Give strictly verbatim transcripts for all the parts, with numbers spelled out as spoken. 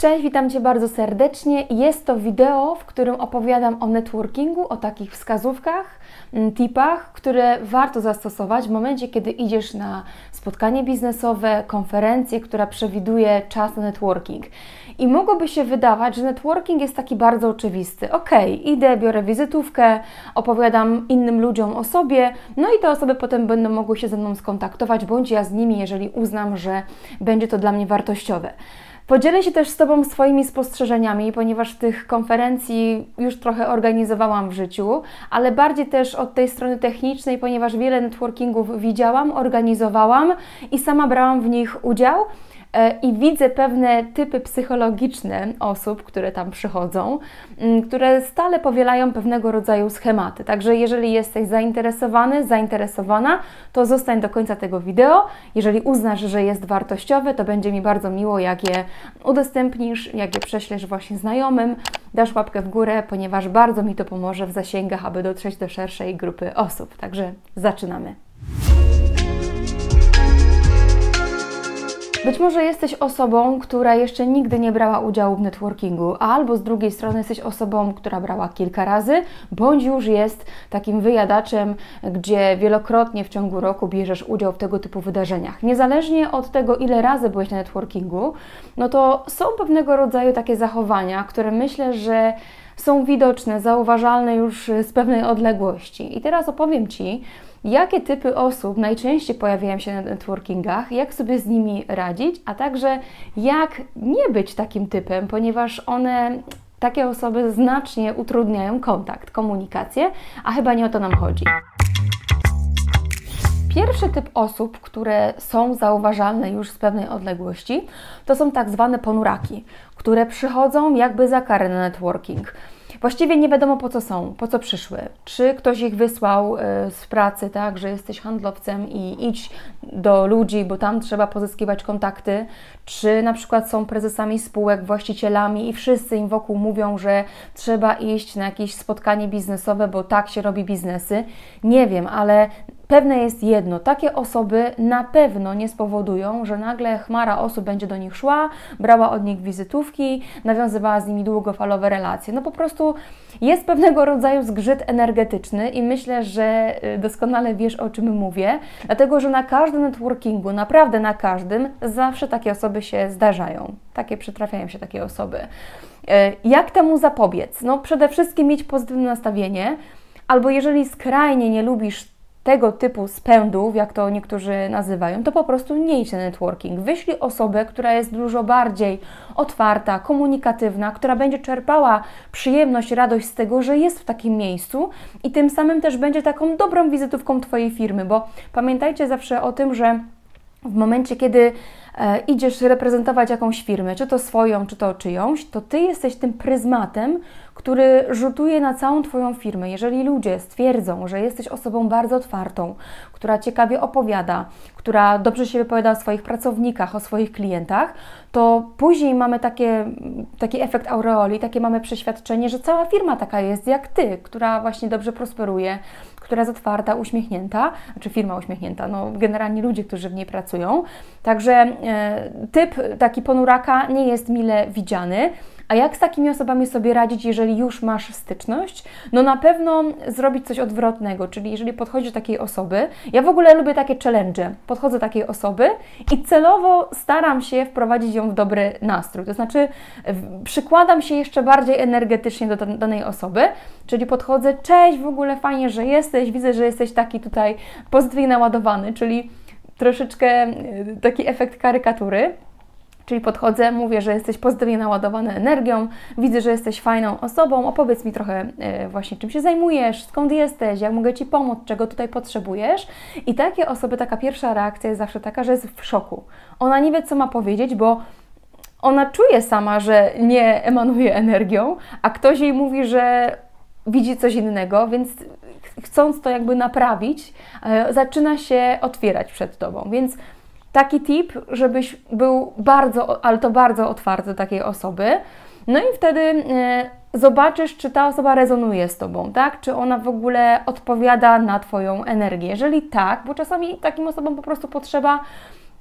Cześć, witam Cię bardzo serdecznie. Jest to wideo, w którym opowiadam o networkingu, o takich wskazówkach, tipach, które warto zastosować w momencie, kiedy idziesz na spotkanie biznesowe, konferencję, która przewiduje czas na networking. I mogłoby się wydawać, że networking jest taki bardzo oczywisty. Ok, idę, biorę wizytówkę, opowiadam innym ludziom o sobie, no i te osoby potem będą mogły się ze mną skontaktować, bądź ja z nimi, jeżeli uznam, że będzie to dla mnie wartościowe. Podzielę się też z Tobą swoimi spostrzeżeniami, ponieważ tych konferencji już trochę organizowałam w życiu, ale bardziej też od tej strony technicznej, ponieważ wiele networkingów widziałam, organizowałam i sama brałam w nich udział i widzę pewne typy psychologiczne osób, które tam przychodzą, które stale powielają pewnego rodzaju schematy. Także jeżeli jesteś zainteresowany, zainteresowana, to zostań do końca tego wideo. Jeżeli uznasz, że jest wartościowe, to będzie mi bardzo miło, jak je udostępnisz, jak je prześlesz właśnie znajomym, dasz łapkę w górę, ponieważ bardzo mi to pomoże w zasięgach, aby dotrzeć do szerszej grupy osób. Także zaczynamy. Być może jesteś osobą, która jeszcze nigdy nie brała udziału w networkingu, albo z drugiej strony jesteś osobą, która brała kilka razy, bądź już jest takim wyjadaczem, gdzie wielokrotnie w ciągu roku bierzesz udział w tego typu wydarzeniach. Niezależnie od tego, ile razy byłeś na networkingu, no to są pewnego rodzaju takie zachowania, które myślę, że są widoczne, zauważalne już z pewnej odległości. I teraz opowiem Ci, jakie typy osób najczęściej pojawiają się na networkingach, jak sobie z nimi radzić, a także jak nie być takim typem, ponieważ one, takie osoby znacznie utrudniają kontakt, komunikację, a chyba nie o to nam chodzi. Pierwszy typ osób, które są zauważalne już z pewnej odległości, to są tak zwane ponuraki, które przychodzą jakby za karę na networking. Właściwie nie wiadomo, po co są, po co przyszły. Czy ktoś ich wysłał z pracy, tak, że jesteś handlowcem i idź do ludzi, bo tam trzeba pozyskiwać kontakty. Czy na przykład są prezesami spółek, właścicielami i wszyscy im wokół mówią, że trzeba iść na jakieś spotkanie biznesowe, bo tak się robi biznesy. Nie wiem, ale pewne jest jedno, takie osoby na pewno nie spowodują, że nagle chmara osób będzie do nich szła, brała od nich wizytówki, nawiązywała z nimi długofalowe relacje. No po prostu jest pewnego rodzaju zgrzyt energetyczny i myślę, że doskonale wiesz, o czym mówię, dlatego że na każdym networkingu, naprawdę na każdym, zawsze takie osoby się zdarzają. Takie przytrafiają się takie osoby. Jak temu zapobiec? No przede wszystkim mieć pozytywne nastawienie, albo jeżeli skrajnie nie lubisz tego typu spędów, jak to niektórzy nazywają, to po prostu nie idź na networking. Wyślij osobę, która jest dużo bardziej otwarta, komunikatywna, która będzie czerpała przyjemność, radość z tego, że jest w takim miejscu i tym samym też będzie taką dobrą wizytówką Twojej firmy, bo pamiętajcie zawsze o tym, że w momencie, kiedy e, idziesz reprezentować jakąś firmę, czy to swoją, czy to czyjąś, to Ty jesteś tym pryzmatem, który rzutuje na całą Twoją firmę. Jeżeli ludzie stwierdzą, że jesteś osobą bardzo otwartą, która ciekawie opowiada, która dobrze się wypowiada o swoich pracownikach, o swoich klientach, to później mamy takie, taki efekt aureoli, takie mamy przeświadczenie, że cała firma taka jest jak Ty, która właśnie dobrze prosperuje, która jest otwarta, uśmiechnięta, znaczy firma uśmiechnięta, no generalnie ludzie, którzy w niej pracują. Także y, typ taki ponuraka nie jest mile widziany. A jak z takimi osobami sobie radzić, jeżeli już masz styczność? No na pewno zrobić coś odwrotnego, czyli jeżeli podchodzisz do takiej osoby, ja w ogóle lubię takie challenge, podchodzę do takiej osoby i celowo staram się wprowadzić ją w dobry nastrój, to znaczy przykładam się jeszcze bardziej energetycznie do danej osoby, czyli podchodzę, cześć, w ogóle fajnie, że jesteś, widzę, że jesteś taki tutaj pozytywnie naładowany, czyli troszeczkę taki efekt karykatury. Czyli podchodzę, mówię, że jesteś pozytywnie naładowany energią, widzę, że jesteś fajną osobą, opowiedz mi trochę właśnie, czym się zajmujesz, skąd jesteś, jak mogę Ci pomóc, czego tutaj potrzebujesz. I takie osoby, taka pierwsza reakcja jest zawsze taka, że jest w szoku. Ona nie wie, co ma powiedzieć, bo ona czuje sama, że nie emanuje energią, a ktoś jej mówi, że widzi coś innego, więc chcąc to jakby naprawić, zaczyna się otwierać przed Tobą, więc taki tip, żebyś był bardzo, ale to bardzo otwarty do takiej osoby. No i wtedy e, zobaczysz, czy ta osoba rezonuje z Tobą, tak? Czy ona w ogóle odpowiada na Twoją energię. Jeżeli tak, bo czasami takim osobom po prostu potrzeba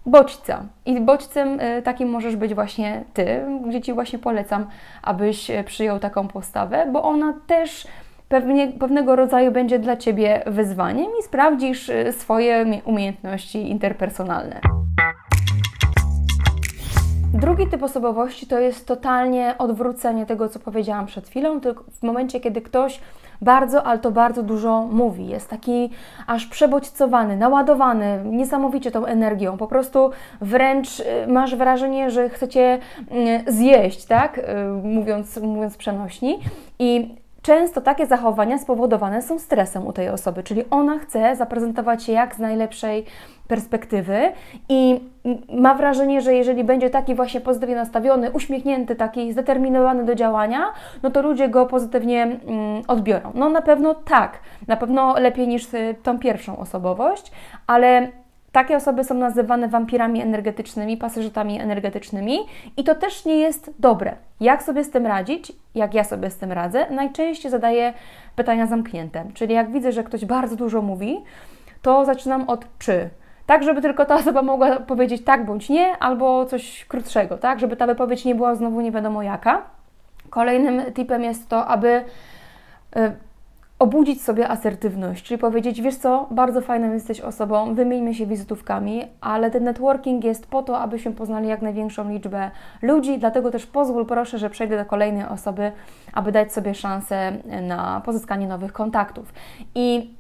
bodźca. I bodźcem takim możesz być właśnie Ty, gdzie Ci właśnie polecam, abyś przyjął taką postawę, bo ona też pewnie, pewnego rodzaju będzie dla Ciebie wyzwaniem i sprawdzisz swoje umiejętności interpersonalne. Drugi typ osobowości to jest totalnie odwrócenie tego, co powiedziałam przed chwilą, tylko w momencie, kiedy ktoś bardzo, ale to bardzo dużo mówi. Jest taki aż przebodźcowany, naładowany niesamowicie tą energią. Po prostu wręcz masz wrażenie, że chcecie zjeść, tak? Mówiąc, mówiąc przenośni. I często takie zachowania spowodowane są stresem u tej osoby, czyli ona chce zaprezentować się jak z najlepszej perspektywy i ma wrażenie, że jeżeli będzie taki właśnie pozytywnie nastawiony, uśmiechnięty, taki zdeterminowany do działania, no to ludzie go pozytywnie mm, odbiorą. No na pewno tak, na pewno lepiej niż tą pierwszą osobowość, ale takie osoby są nazywane wampirami energetycznymi, pasożytami energetycznymi i to też nie jest dobre. Jak sobie z tym radzić? Jak ja sobie z tym radzę? Najczęściej zadaję pytania zamknięte, czyli jak widzę, że ktoś bardzo dużo mówi, to zaczynam od czy. Tak, żeby tylko ta osoba mogła powiedzieć tak bądź nie, albo coś krótszego, tak, żeby ta wypowiedź nie była znowu nie wiadomo jaka. Kolejnym tipem jest to, aby y, obudzić sobie asertywność, czyli powiedzieć, wiesz co, bardzo fajną jesteś osobą, wymieńmy się wizytówkami, ale ten networking jest po to, abyśmy poznali jak największą liczbę ludzi, dlatego też pozwól proszę, że przejdę do kolejnej osoby, aby dać sobie szansę na pozyskanie nowych kontaktów. I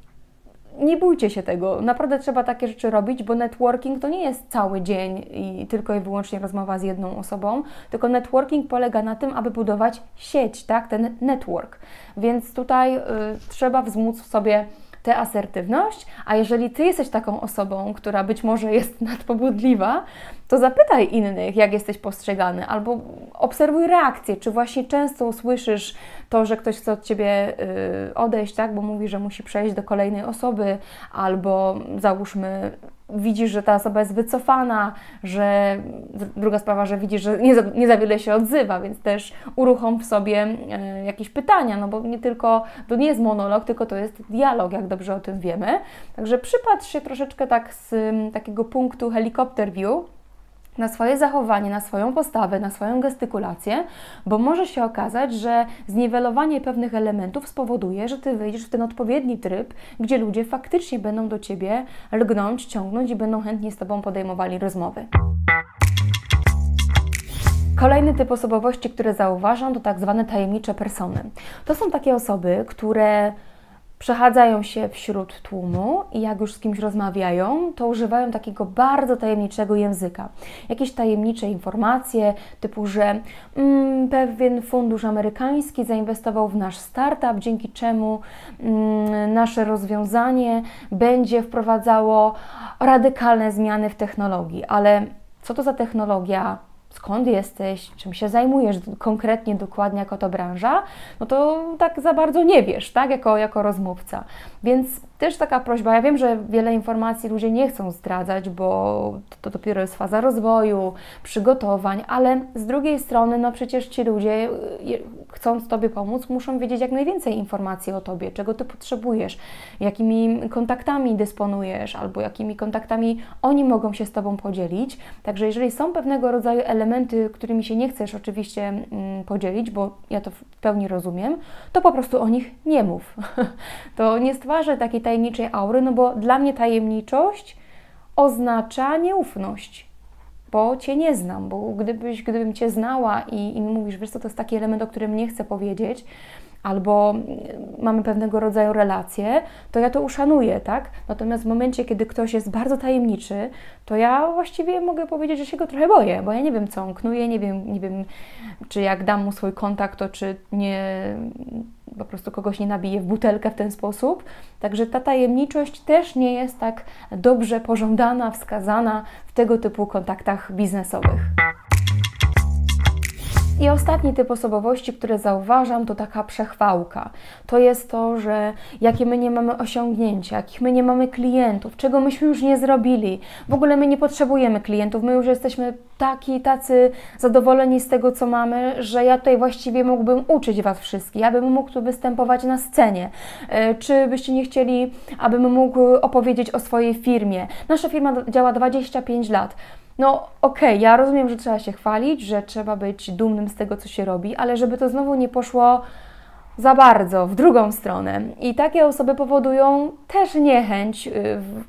nie bójcie się tego, naprawdę trzeba takie rzeczy robić, bo networking to nie jest cały dzień i tylko i wyłącznie rozmowa z jedną osobą, tylko networking polega na tym, aby budować sieć, tak, ten network. Więc tutaj y, trzeba wzmóc w sobie tę asertywność, a jeżeli Ty jesteś taką osobą, która być może jest nadpobudliwa, to zapytaj innych, jak jesteś postrzegany, albo obserwuj reakcję, czy właśnie często słyszysz to, że ktoś chce od Ciebie odejść, tak, bo mówi, że musi przejść do kolejnej osoby, albo załóżmy, widzisz, że ta osoba jest wycofana, że druga sprawa, że widzisz, że nie za, nie za wiele się odzywa, więc też uruchom w sobie jakieś pytania, no bo nie tylko, to nie jest monolog, tylko to jest dialog, jak dobrze o tym wiemy. Także przypatrz się troszeczkę tak z takiego punktu helikopter view na swoje zachowanie, na swoją postawę, na swoją gestykulację, bo może się okazać, że zniwelowanie pewnych elementów spowoduje, że Ty wyjdziesz w ten odpowiedni tryb, gdzie ludzie faktycznie będą do Ciebie lgnąć, ciągnąć i będą chętnie z Tobą podejmowali rozmowy. Kolejny typ osobowości, który zauważam, to tak zwane tajemnicze persony. To są takie osoby, które przechadzają się wśród tłumu i jak już z kimś rozmawiają, to używają takiego bardzo tajemniczego języka. Jakieś tajemnicze informacje typu, że mm, pewien fundusz amerykański zainwestował w nasz startup, dzięki czemu mm, nasze rozwiązanie będzie wprowadzało radykalne zmiany w technologii. Ale co to za technologia? Skąd jesteś, czym się zajmujesz konkretnie, dokładnie, jako to branża, no to tak za bardzo nie wiesz, tak, jako, jako rozmówca. Więc też taka prośba, ja wiem, że wiele informacji ludzie nie chcą zdradzać, bo to dopiero jest faza rozwoju, przygotowań, ale z drugiej strony, no przecież ci ludzie, chcąc Tobie pomóc, muszą wiedzieć jak najwięcej informacji o Tobie, czego Ty potrzebujesz, jakimi kontaktami dysponujesz, albo jakimi kontaktami oni mogą się z Tobą podzielić. Także jeżeli są pewnego rodzaju elementy, którymi się nie chcesz oczywiście podzielić, bo ja to w pełni rozumiem, to po prostu o nich nie mów. To nie stwarza takiej tajemniczej aury, no bo dla mnie tajemniczość oznacza nieufność, bo Cię nie znam, bo gdybyś, gdybym Cię znała i, i mówisz, wiesz co, to jest taki element, o którym nie chcę powiedzieć, albo mamy pewnego rodzaju relacje, to ja to uszanuję, tak? Natomiast w momencie, kiedy ktoś jest bardzo tajemniczy, to ja właściwie mogę powiedzieć, że się go trochę boję, bo ja nie wiem, co on knuje, nie wiem, nie wiem czy jak dam mu swój kontakt, to czy nie, po prostu kogoś nie nabiję w butelkę w ten sposób. Także ta tajemniczość też nie jest tak dobrze pożądana, wskazana w tego typu kontaktach biznesowych. I ostatni typ osobowości, który zauważam, to taka przechwałka. To jest to, że jakie my nie mamy osiągnięcia, jakich my nie mamy klientów, czego myśmy już nie zrobili. W ogóle my nie potrzebujemy klientów, my już jesteśmy taki, tacy zadowoleni z tego, co mamy, że ja tutaj właściwie mógłbym uczyć Was wszystkich, ja bym mógł tu występować na scenie. Czy byście nie chcieli, abym mógł opowiedzieć o swojej firmie? Nasza firma działa dwadzieścia pięć lat. No okej, okay, ja rozumiem, że trzeba się chwalić, że trzeba być dumnym z tego, co się robi, ale żeby to znowu nie poszło za bardzo w drugą stronę. I takie osoby powodują też niechęć yy,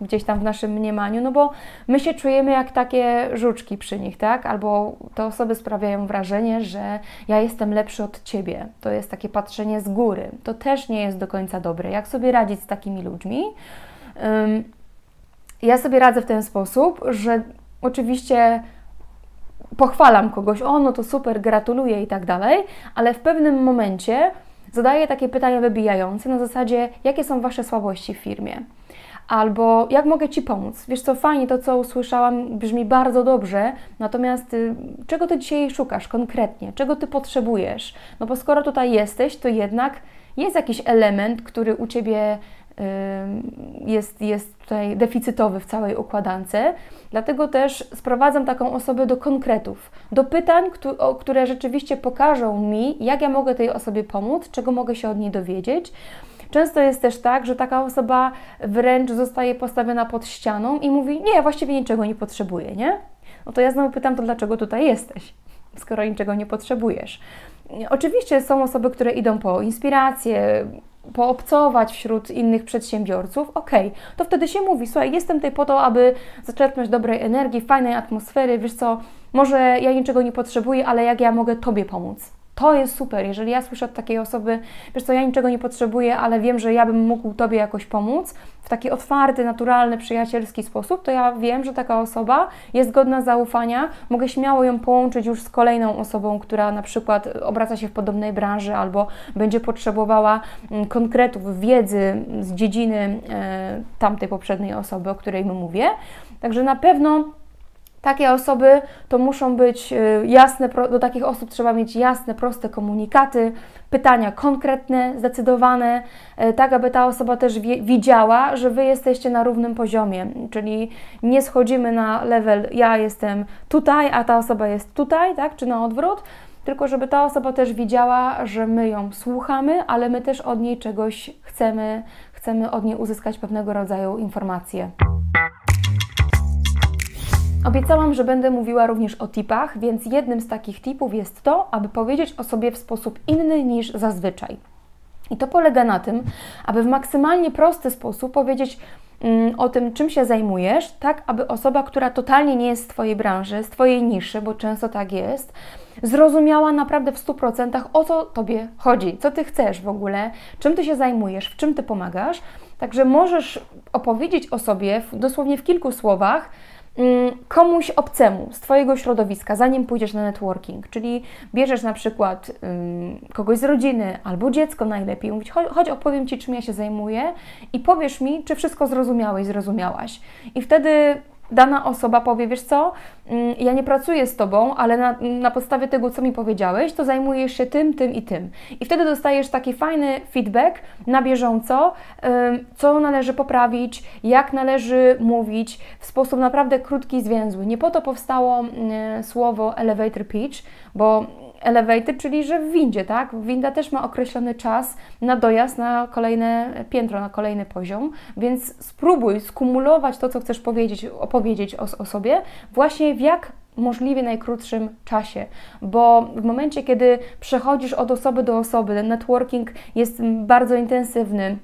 gdzieś tam w naszym mniemaniu, no bo my się czujemy jak takie żuczki przy nich, tak? Albo te osoby sprawiają wrażenie, że ja jestem lepszy od Ciebie. To jest takie patrzenie z góry. To też nie jest do końca dobre. Jak sobie radzić z takimi ludźmi? Yy, ja sobie radzę w ten sposób, że oczywiście pochwalam kogoś, o no to super, gratuluję i tak dalej, ale w pewnym momencie zadaję takie pytania wybijające na zasadzie, jakie są Wasze słabości w firmie? Albo jak mogę Ci pomóc? Wiesz co, fajnie, to co usłyszałam brzmi bardzo dobrze, natomiast y, czego Ty dzisiaj szukasz konkretnie? Czego Ty potrzebujesz? No bo skoro tutaj jesteś, to jednak jest jakiś element, który u Ciebie Jest, jest tutaj deficytowy w całej układance, dlatego też sprowadzam taką osobę do konkretów, do pytań, które rzeczywiście pokażą mi, jak ja mogę tej osobie pomóc, czego mogę się od niej dowiedzieć. Często jest też tak, że taka osoba wręcz zostaje postawiona pod ścianą i mówi, nie, ja właściwie niczego nie potrzebuję, nie? No to ja znowu pytam, to dlaczego tutaj jesteś, skoro niczego nie potrzebujesz? Oczywiście są osoby, które idą po inspirację, poobcować wśród innych przedsiębiorców, okej, okay. To wtedy się mówi, słuchaj, jestem tutaj po to, aby zaczerpnąć dobrej energii, fajnej atmosfery, wiesz co, może ja niczego nie potrzebuję, ale jak ja mogę Tobie pomóc? To jest super, jeżeli ja słyszę od takiej osoby, wiesz co, ja niczego nie potrzebuję, ale wiem, że ja bym mógł Tobie jakoś pomóc, w taki otwarty, naturalny, przyjacielski sposób, to ja wiem, że taka osoba jest godna zaufania, mogę śmiało ją połączyć już z kolejną osobą, która na przykład obraca się w podobnej branży albo będzie potrzebowała konkretów, wiedzy z dziedziny tamtej poprzedniej osoby, o której mówię. Także na pewno takie osoby to muszą być jasne, do takich osób trzeba mieć jasne, proste komunikaty, pytania konkretne, zdecydowane, tak aby ta osoba też wie, widziała, że Wy jesteście na równym poziomie, czyli nie schodzimy na level ja jestem tutaj, a ta osoba jest tutaj, tak, czy na odwrót, tylko żeby ta osoba też widziała, że my ją słuchamy, ale my też od niej czegoś chcemy, chcemy od niej uzyskać pewnego rodzaju informacje. Obiecałam, że będę mówiła również o tipach, więc jednym z takich tipów jest to, aby powiedzieć o sobie w sposób inny niż zazwyczaj. I to polega na tym, aby w maksymalnie prosty sposób powiedzieć o tym, czym się zajmujesz, tak aby osoba, która totalnie nie jest z Twojej branży, z Twojej niszy, bo często tak jest, zrozumiała naprawdę w stu procentach, o co Tobie chodzi, co Ty chcesz w ogóle, czym Ty się zajmujesz, w czym Ty pomagasz. Także możesz opowiedzieć o sobie w, dosłownie w kilku słowach, komuś obcemu z Twojego środowiska, zanim pójdziesz na networking, czyli bierzesz na przykład um, kogoś z rodziny albo dziecko najlepiej, mówić, chodź, chodź opowiem Ci, czym ja się zajmuję i powiesz mi, czy wszystko zrozumiałeś, zrozumiałaś. I wtedy dana osoba powie, wiesz co, ja nie pracuję z Tobą, ale na, na podstawie tego, co mi powiedziałeś, to zajmujesz się tym, tym i tym. I wtedy dostajesz taki fajny feedback na bieżąco, co należy poprawić, jak należy mówić, w sposób naprawdę krótki i zwięzły. Nie po to powstało słowo elevator pitch, bo elevator, czyli że w windzie, tak? Winda też ma określony czas na dojazd na kolejne piętro, na kolejny poziom, więc spróbuj skumulować to, co chcesz powiedzieć, opowiedzieć o, o sobie właśnie w jak możliwie najkrótszym czasie, bo w momencie, kiedy przechodzisz od osoby do osoby, ten networking jest bardzo intensywny,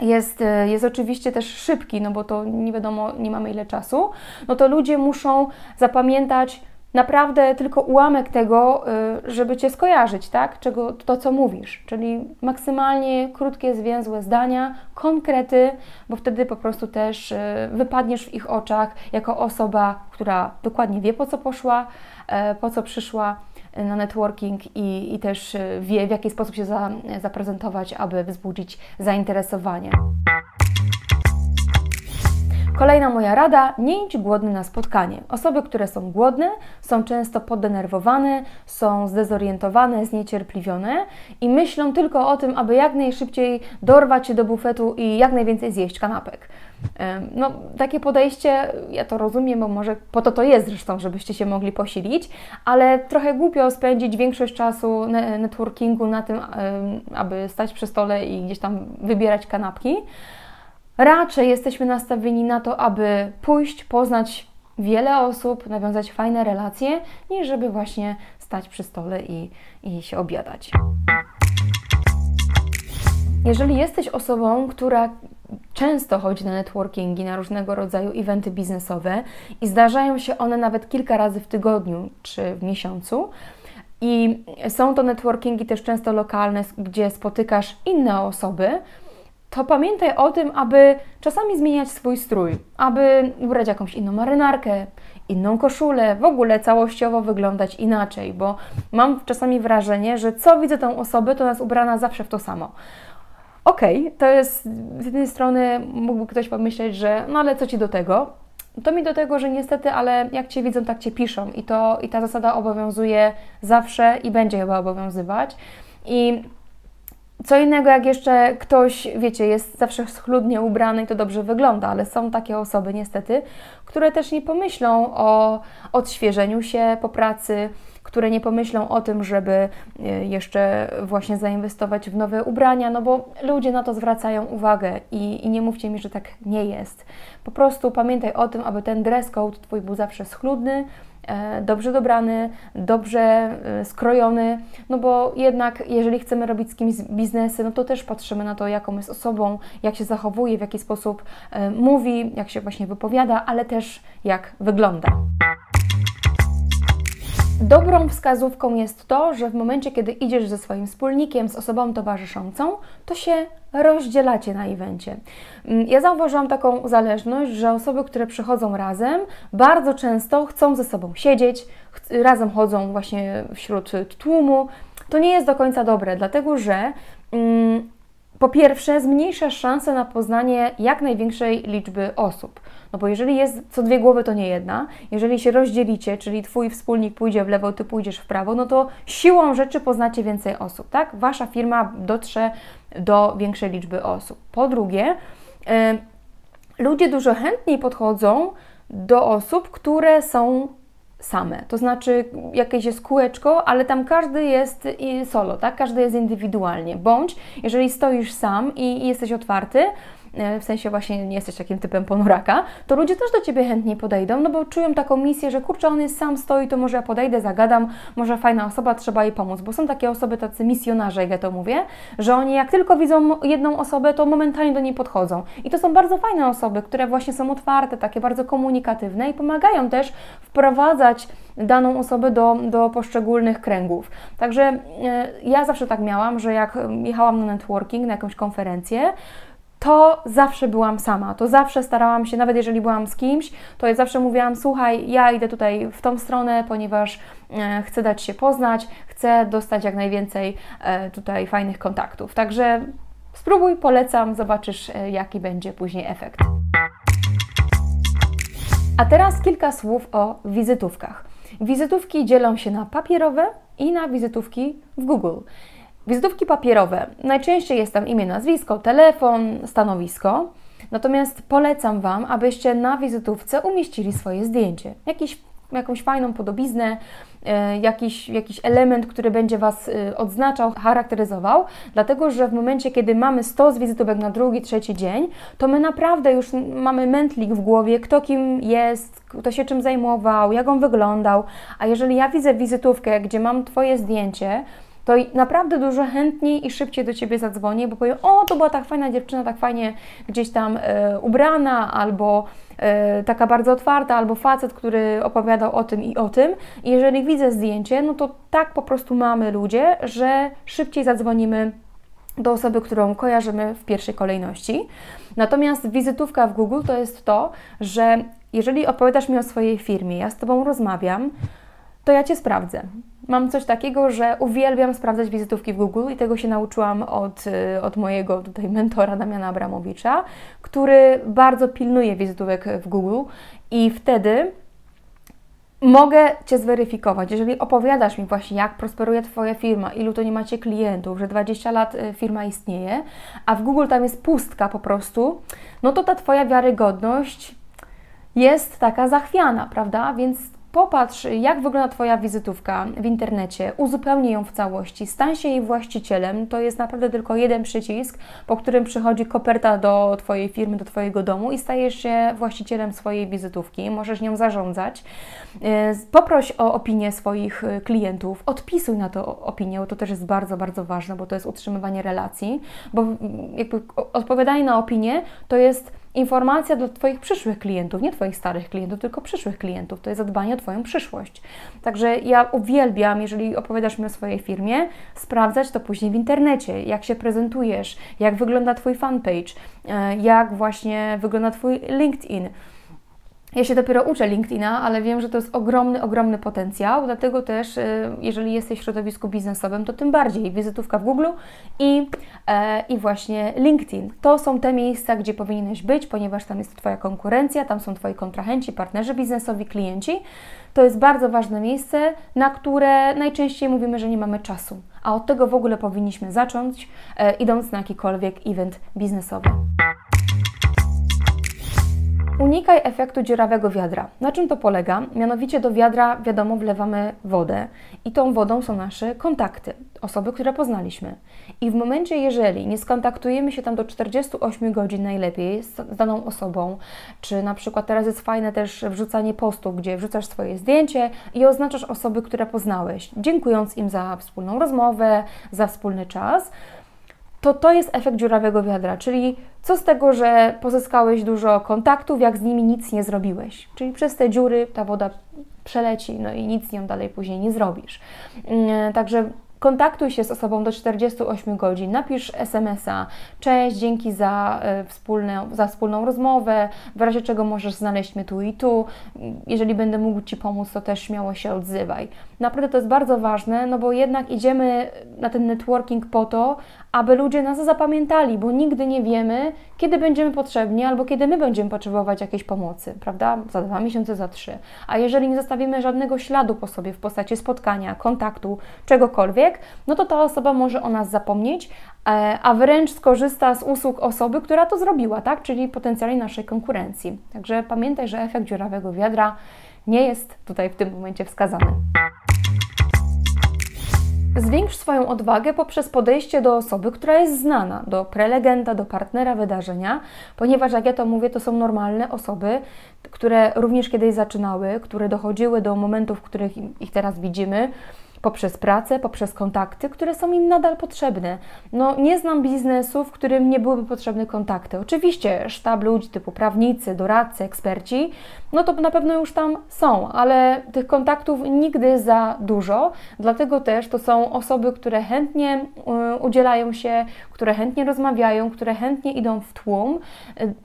Jest, jest oczywiście też szybki, no bo to nie wiadomo, nie mamy ile czasu, no to ludzie muszą zapamiętać naprawdę tylko ułamek tego, żeby Cię skojarzyć, tak? Czego, to, co mówisz, czyli maksymalnie krótkie, zwięzłe zdania, konkrety, bo wtedy po prostu też wypadniesz w ich oczach jako osoba, która dokładnie wie, po co poszła, po co przyszła na networking i, i też wie, w jaki sposób się za, zaprezentować, aby wzbudzić zainteresowanie. Kolejna moja rada, nie idź głodny na spotkanie. Osoby, które są głodne, są często poddenerwowane, są zdezorientowane, zniecierpliwione i myślą tylko o tym, aby jak najszybciej dorwać się do bufetu i jak najwięcej zjeść kanapek. No, takie podejście, ja to rozumiem, bo może po to to jest zresztą, żebyście się mogli posilić, ale trochę głupio spędzić większość czasu networkingu na tym, aby stać przy stole i gdzieś tam wybierać kanapki. Raczej jesteśmy nastawieni na to, aby pójść, poznać wiele osób, nawiązać fajne relacje, niż żeby właśnie stać przy stole i, i się obiadać. Jeżeli jesteś osobą, która często chodzi na networkingi, na różnego rodzaju eventy biznesowe i zdarzają się one nawet kilka razy w tygodniu czy w miesiącu, i są to networkingi też często lokalne, gdzie spotykasz inne osoby, to pamiętaj o tym, aby czasami zmieniać swój strój, aby ubrać jakąś inną marynarkę, inną koszulę, w ogóle całościowo wyglądać inaczej, bo mam czasami wrażenie, że co widzę tą osobę, to jest ubrana zawsze w to samo. Okej, okay, to jest z jednej strony mógłby ktoś pomyśleć, że no ale co Ci do tego? To mi do tego, że niestety, ale jak Cię widzą, tak Cię piszą i, to, i ta zasada obowiązuje zawsze i będzie chyba obowiązywać. I co innego, jak jeszcze ktoś, wiecie, jest zawsze schludnie ubrany i to dobrze wygląda, ale są takie osoby niestety, które też nie pomyślą o odświeżeniu się po pracy, które nie pomyślą o tym, żeby jeszcze właśnie zainwestować w nowe ubrania, no bo ludzie na to zwracają uwagę i, i nie mówcie mi, że tak nie jest. Po prostu pamiętaj o tym, aby ten dress code Twój był zawsze schludny, dobrze dobrany, dobrze skrojony, no bo jednak jeżeli chcemy robić z kimś biznesy, no to też patrzymy na to, jaką jest osobą, jak się zachowuje, w jaki sposób mówi, jak się właśnie wypowiada, ale też jak wygląda. Dobrą wskazówką jest to, że w momencie, kiedy idziesz ze swoim wspólnikiem, z osobą towarzyszącą, to się rozdzielacie na evencie. Ja zauważyłam taką zależność, że osoby, które przychodzą razem, bardzo często chcą ze sobą siedzieć, razem chodzą właśnie wśród tłumu. To nie jest do końca dobre, dlatego że mm, po pierwsze zmniejszasz szanse na poznanie jak największej liczby osób. No bo jeżeli jest co dwie głowy, to nie jedna. Jeżeli się rozdzielicie, czyli Twój wspólnik pójdzie w lewo, Ty pójdziesz w prawo, no to siłą rzeczy poznacie więcej osób, tak? Wasza firma dotrze do większej liczby osób. Po drugie, y, ludzie dużo chętniej podchodzą do osób, które są same. To znaczy jakieś jest kółeczko, ale tam każdy jest solo, tak? Każdy jest indywidualnie. Bądź, jeżeli stoisz sam i jesteś otwarty, w sensie właśnie nie jesteś takim typem ponuraka, to ludzie też do Ciebie chętniej podejdą, no bo czują taką misję, że kurczę, on jest sam, stoi, to może ja podejdę, zagadam, może fajna osoba, trzeba jej pomóc, bo są takie osoby, tacy misjonarze, jak ja to mówię, że oni jak tylko widzą jedną osobę, to momentalnie do niej podchodzą. I to są bardzo fajne osoby, które właśnie są otwarte, takie bardzo komunikatywne i pomagają też wprowadzać daną osobę do, do poszczególnych kręgów. Także yy, ja zawsze tak miałam, że jak jechałam na networking, na jakąś konferencję, to zawsze byłam sama, to zawsze starałam się, nawet jeżeli byłam z kimś, to ja zawsze mówiłam, słuchaj, ja idę tutaj w tą stronę, ponieważ e, chcę dać się poznać, chcę dostać jak najwięcej e, tutaj fajnych kontaktów. Także spróbuj, polecam, zobaczysz, e, jaki będzie później efekt. A teraz kilka słów o wizytówkach. Wizytówki dzielą się na papierowe i na wizytówki w Google. Wizytówki papierowe. Najczęściej jest tam imię, nazwisko, telefon, stanowisko. Natomiast polecam Wam, abyście na wizytówce umieścili swoje zdjęcie. Jakiś, jakąś fajną podobiznę, jakiś, jakiś element, który będzie Was odznaczał, charakteryzował. Dlatego, że w momencie, kiedy mamy sto z wizytówek na drugi, trzeci dzień, to my naprawdę już mamy mętlik w głowie, kto kim jest, kto się czym zajmował, jak on wyglądał. A jeżeli ja widzę wizytówkę, gdzie mam Twoje zdjęcie, to naprawdę dużo chętniej i szybciej do Ciebie zadzwonię, bo powiem, o, to była tak fajna dziewczyna, tak fajnie gdzieś tam e, ubrana, albo e, taka bardzo otwarta, albo facet, który opowiadał o tym i o tym. I jeżeli widzę zdjęcie, no to tak po prostu mamy ludzie, że szybciej zadzwonimy do osoby, którą kojarzymy w pierwszej kolejności. Natomiast wizytówka w Google to jest to, że jeżeli opowiadasz mi o swojej firmie, ja z Tobą rozmawiam, to ja Cię sprawdzę. Mam coś takiego, że uwielbiam sprawdzać wizytówki w Google i tego się nauczyłam od, od mojego tutaj mentora Damiana Abramowicza, który bardzo pilnuje wizytówek w Google i wtedy mogę Cię zweryfikować. Jeżeli opowiadasz mi właśnie, jak prosperuje Twoja firma, ilu to nie macie klientów, że dwadzieścia lat firma istnieje, a w Google tam jest pustka po prostu, no to ta Twoja wiarygodność jest taka zachwiana, prawda? Więc popatrz, jak wygląda Twoja wizytówka w internecie, uzupełnij ją w całości, stań się jej właścicielem, to jest naprawdę tylko jeden przycisk, po którym przychodzi koperta do Twojej firmy, do Twojego domu i stajesz się właścicielem swojej wizytówki, możesz nią zarządzać. Poproś o opinię swoich klientów, odpisuj na to opinię, bo to też jest bardzo, bardzo ważne, bo to jest utrzymywanie relacji, bo jakby odpowiadanie na opinię to jest informacja dla Twoich przyszłych klientów, nie Twoich starych klientów, tylko przyszłych klientów. To jest zadbanie o Twoją przyszłość. Także ja uwielbiam, jeżeli opowiadasz mi o swojej firmie, sprawdzać to później w internecie, jak się prezentujesz, jak wygląda Twój fanpage, jak właśnie wygląda Twój LinkedIn. Ja się dopiero uczę LinkedIna, ale wiem, że to jest ogromny, ogromny potencjał, dlatego też, jeżeli jesteś w środowisku biznesowym, to tym bardziej wizytówka w Google i, e, i właśnie LinkedIn. To są te miejsca, gdzie powinieneś być, ponieważ tam jest Twoja konkurencja, tam są Twoi kontrahenci, partnerzy biznesowi, klienci. To jest bardzo ważne miejsce, na które najczęściej mówimy, że nie mamy czasu, a od tego w ogóle powinniśmy zacząć, e, idąc na jakikolwiek event biznesowy. Unikaj efektu dziurawego wiadra. Na czym to polega? Mianowicie do wiadra, wiadomo, wlewamy wodę i tą wodą są nasze kontakty, osoby, które poznaliśmy. I w momencie, jeżeli nie skontaktujemy się tam do czterdziestu ośmiu godzin najlepiej z daną osobą, czy na przykład teraz jest fajne też wrzucanie postów, gdzie wrzucasz swoje zdjęcie i oznaczasz osoby, które poznałeś, dziękując im za wspólną rozmowę, za wspólny czas, to to jest efekt dziurawego wiadra, czyli co z tego, że pozyskałeś dużo kontaktów, jak z nimi nic nie zrobiłeś. Czyli przez te dziury ta woda przeleci, no i nic z nią dalej później nie zrobisz. Także kontaktuj się z osobą do czterdziestu ośmiu godzin, napisz es em es a, cześć, dzięki za, wspólne, za wspólną rozmowę, w razie czego możesz znaleźć mnie tu i tu, jeżeli będę mógł Ci pomóc, to też śmiało się odzywaj. Naprawdę to jest bardzo ważne, no bo jednak idziemy na ten networking po to, aby ludzie nas zapamiętali, bo nigdy nie wiemy, kiedy będziemy potrzebni albo kiedy my będziemy potrzebować jakiejś pomocy, prawda? Za dwa miesiące, za trzy. A jeżeli nie zostawimy żadnego śladu po sobie w postaci spotkania, kontaktu, czegokolwiek, no to ta osoba może o nas zapomnieć, a wręcz skorzysta z usług osoby, która to zrobiła, tak? Czyli potencjalnie naszej konkurencji. Także pamiętaj, że efekt dziurawego wiadra nie jest tutaj w tym momencie wskazany. Zwiększ swoją odwagę poprzez podejście do osoby, która jest znana, do prelegenta, do partnera wydarzenia, ponieważ jak ja to mówię, to są normalne osoby, które również kiedyś zaczynały, które dochodziły do momentów, w których ich teraz widzimy, poprzez pracę, poprzez kontakty, które są im nadal potrzebne. No, nie znam biznesu, w którym nie byłyby potrzebne kontakty. Oczywiście sztab ludzi typu prawnicy, doradcy, eksperci, no to na pewno już tam są, ale tych kontaktów nigdy za dużo, dlatego też to są osoby, które chętnie udzielają się, które chętnie rozmawiają, które chętnie idą w tłum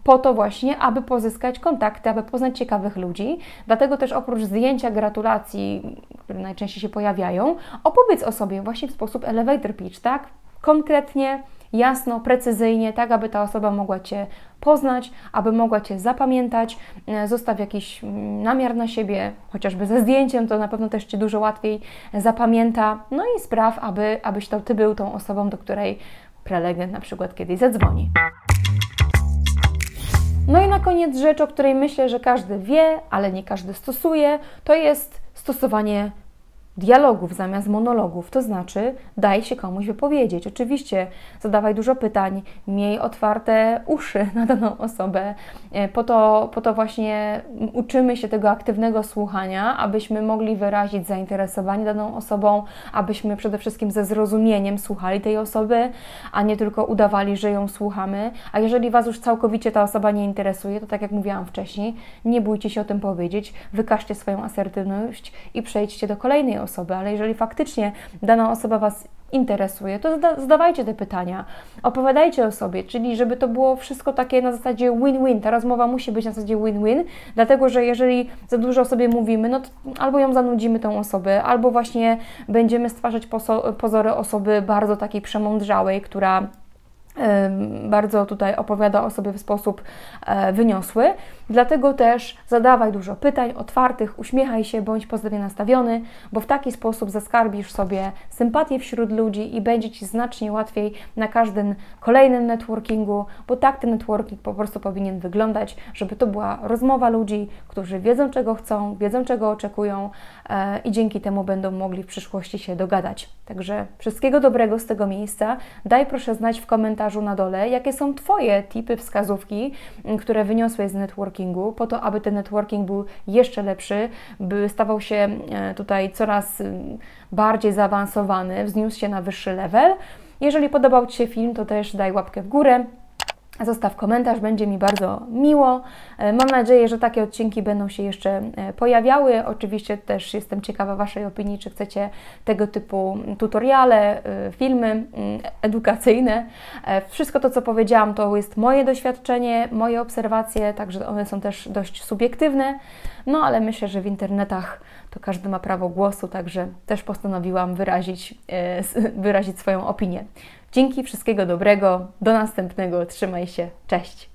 po to właśnie, aby pozyskać kontakty, aby poznać ciekawych ludzi. Dlatego też oprócz zdjęcia gratulacji, które najczęściej się pojawiają, opowiedz o sobie właśnie w sposób elevator pitch, tak? Konkretnie, jasno, precyzyjnie, tak aby ta osoba mogła Cię poznać, aby mogła Cię zapamiętać, zostaw jakiś namiar na siebie, chociażby ze zdjęciem, to na pewno też Cię dużo łatwiej zapamięta, no i spraw, aby, abyś to Ty był tą osobą, do której prelegent na przykład kiedyś zadzwoni. No i na koniec rzecz, o której myślę, że każdy wie, ale nie każdy stosuje, to jest stosowanie dialogów zamiast monologów, to znaczy daj się komuś wypowiedzieć. Oczywiście zadawaj dużo pytań, miej otwarte uszy na daną osobę. Po to, po to właśnie uczymy się tego aktywnego słuchania, abyśmy mogli wyrazić zainteresowanie daną osobą, abyśmy przede wszystkim ze zrozumieniem słuchali tej osoby, a nie tylko udawali, że ją słuchamy. A jeżeli Was już całkowicie ta osoba nie interesuje, to tak jak mówiłam wcześniej, nie bójcie się o tym powiedzieć, wykażcie swoją asertywność i przejdźcie do kolejnej osoby, ale jeżeli faktycznie dana osoba Was interesuje, to zada zadawajcie te pytania, opowiadajcie o sobie, czyli żeby to było wszystko takie na zasadzie win-win. Ta rozmowa musi być na zasadzie win-win, dlatego że jeżeli za dużo o sobie mówimy, no to albo ją zanudzimy tą osobę, albo właśnie będziemy stwarzać pozory osoby bardzo takiej przemądrzałej, która bardzo tutaj opowiada o sobie w sposób wyniosły. Dlatego też zadawaj dużo pytań otwartych, uśmiechaj się, bądź pozytywnie nastawiony, bo w taki sposób zaskarbisz sobie sympatię wśród ludzi i będzie Ci znacznie łatwiej na każdym kolejnym networkingu, bo tak ten networking po prostu powinien wyglądać, żeby to była rozmowa ludzi, którzy wiedzą, czego chcą, wiedzą, czego oczekują i dzięki temu będą mogli w przyszłości się dogadać. Także wszystkiego dobrego z tego miejsca. Daj proszę znać w komentarzach na dole, jakie są Twoje tipy, wskazówki, które wyniosłeś z networkingu, po to, aby ten networking był jeszcze lepszy, by stawał się tutaj coraz bardziej zaawansowany, wzniósł się na wyższy level. Jeżeli podobał Ci się film, to też daj łapkę w górę, zostaw komentarz, będzie mi bardzo miło. Mam nadzieję, że takie odcinki będą się jeszcze pojawiały. Oczywiście też jestem ciekawa Waszej opinii, czy chcecie tego typu tutoriale, filmy edukacyjne. Wszystko to, co powiedziałam, to jest moje doświadczenie, moje obserwacje, także one są też dość subiektywne. No ale myślę, że w internetach to każdy ma prawo głosu, także też postanowiłam wyrazić, wyrazić swoją opinię. Dzięki, wszystkiego dobrego, do następnego, trzymaj się, cześć!